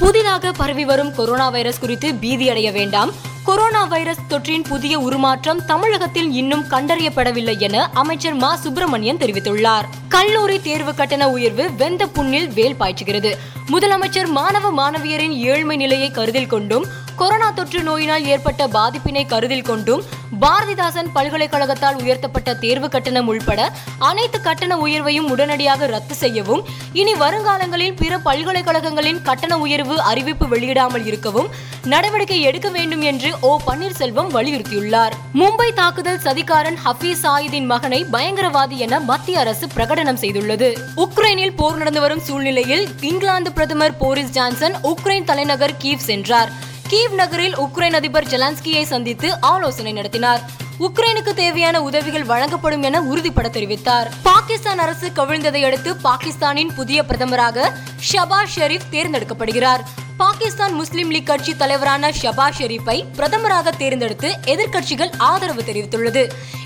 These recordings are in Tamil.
புதிதாக பரவி வரும் கொரோனா வைரஸ் குறித்து பீதியடைய வேண்டாம். கொரோனா வைரஸ் தொற்றின் புதிய உருமாற்றம் தமிழகத்தில் இன்னும் கண்டறியப்படவில்லை என அமைச்சர் மா சுப்ரமணியன் தெரிவித்துள்ளார். கல்லூரி தேர்வு கட்டண உயர்வு வெந்த புண்ணில் வேல் பாய்ச்சுகிறது. முதலமைச்சர் மாணவ மாணவியரின் ஏழ்மை நிலையை கருத்தில் கொண்டும் கொரோனா தொற்று நோயினால் ஏற்பட்ட பாதிப்பினை கருத்தில் கொண்டும் பாரதிதாசன் பல்கலைக்கழகத்தால் உயர்த்தப்பட்ட தேர்வு கட்டணம் உள்பட அனைத்து கட்டண உயர்வையும் உடனடியாக ரத்து செய்யவும், இனி வருங்காலங்களில் பிற பல்கலைக்கழகங்களின் கட்டண உயர்வு அறிவிப்பு வெளியிடாமல் இருக்கவும் நடவடிக்கை எடுக்க வேண்டும் என்று ஓ பன்னீர்செல்வம் வலியுறுத்தியுள்ளார். மும்பை தாக்குதல் சதிகாரன் ஹபீஸ் சாயிதின் மகனை பயங்கரவாதி என மத்திய அரசு பிரகடனம் செய்துள்ளது. உக்ரைனில் போர் நடந்து வரும் சூழ்நிலையில் இங்கிலாந்து பிரதமர் போரிஸ் ஜான்சன் உக்ரைன் தலைநகர் கீவ் சென்றார். கீவ் நகரில் உக்ரைன் அதிபர் ஜெலன்ஸ்கியை சந்தித்து ஆலோசனை நடத்தினார். உக்ரைனுக்கு தேவையான உதவிகள் வழங்கப்படும் என உறுதிபட தெரிவித்தார். பாகிஸ்தான் அரசு கவிழ்ந்ததை அடுத்து பாகிஸ்தானின் புதிய பிரதமராக ஷபாஷ் ஷெரீப் தேர்ந்தெடுக்கப்படுகிறார். பாகிஸ்தான் முஸ்லிம் லீக் கட்சி தலைவரான ஷபாஷ் ஷெரீப்பை பிரதமராக தேர்ந்தெடுத்து எதிர்க்கட்சிகள் ஆதரவு தெரிவித்துள்ளது.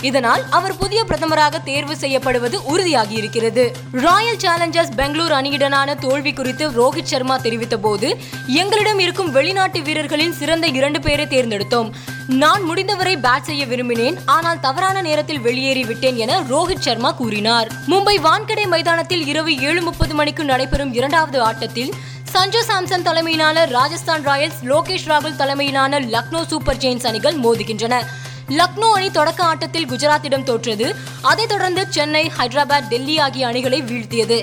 இதனால் அவர் புதிய பிரதமராக தேர்வு செய்யப்படுவது உறுதியாகி இருக்கிறது. ராயல் சேலஞ்சர்ஸ் பெங்களூர் அணியுடனான தோல்வி குறித்து ரோஹித் சர்மா தெரிவித்த போது, எங்களிடம் இருக்கும் வெளிநாட்டு வீரர்களின் சிறந்த 2 பேரை தேர்ந்தெடுத்தோம். நான் முடிந்தவரை பேட் செய்ய விரும்பினேன், ஆனால் தவறான நேரத்தில் வெளியேறிவிட்டேன் என ரோஹித் சர்மா கூறினார். மும்பை வான்கடே மைதானத்தில் இரவு 7:30 மணிக்கு நடைபெறும் 2வது ஆட்டத்தில் சஞ்சு சைமசன் தலைமையிலான ராஜஸ்தான் ராயல்ஸ், லோகேஷ் ராகுல் தலைமையிலான லக்னோ சூப்பர் ஜயன்ட்ஸ் அணிகள் மோதுகின்றன. லக்னோ அணி தொடக்க ஆட்டத்தில் குஜராத்திடம் தோற்றது. அதைத் தொடர்ந்து சென்னை, ஹைதராபாத், டெல்லி ஆகிய அணிகளை வீழ்த்தியது.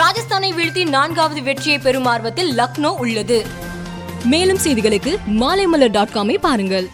ராஜஸ்தானை வீழ்த்தி 4வது வெற்றியை பெறும் ஆர்வத்தில் லக்னோ உள்ளது. மேலும் செய்திகளுக்கு மாலைமலர்.com-ஐ பாருங்கள்.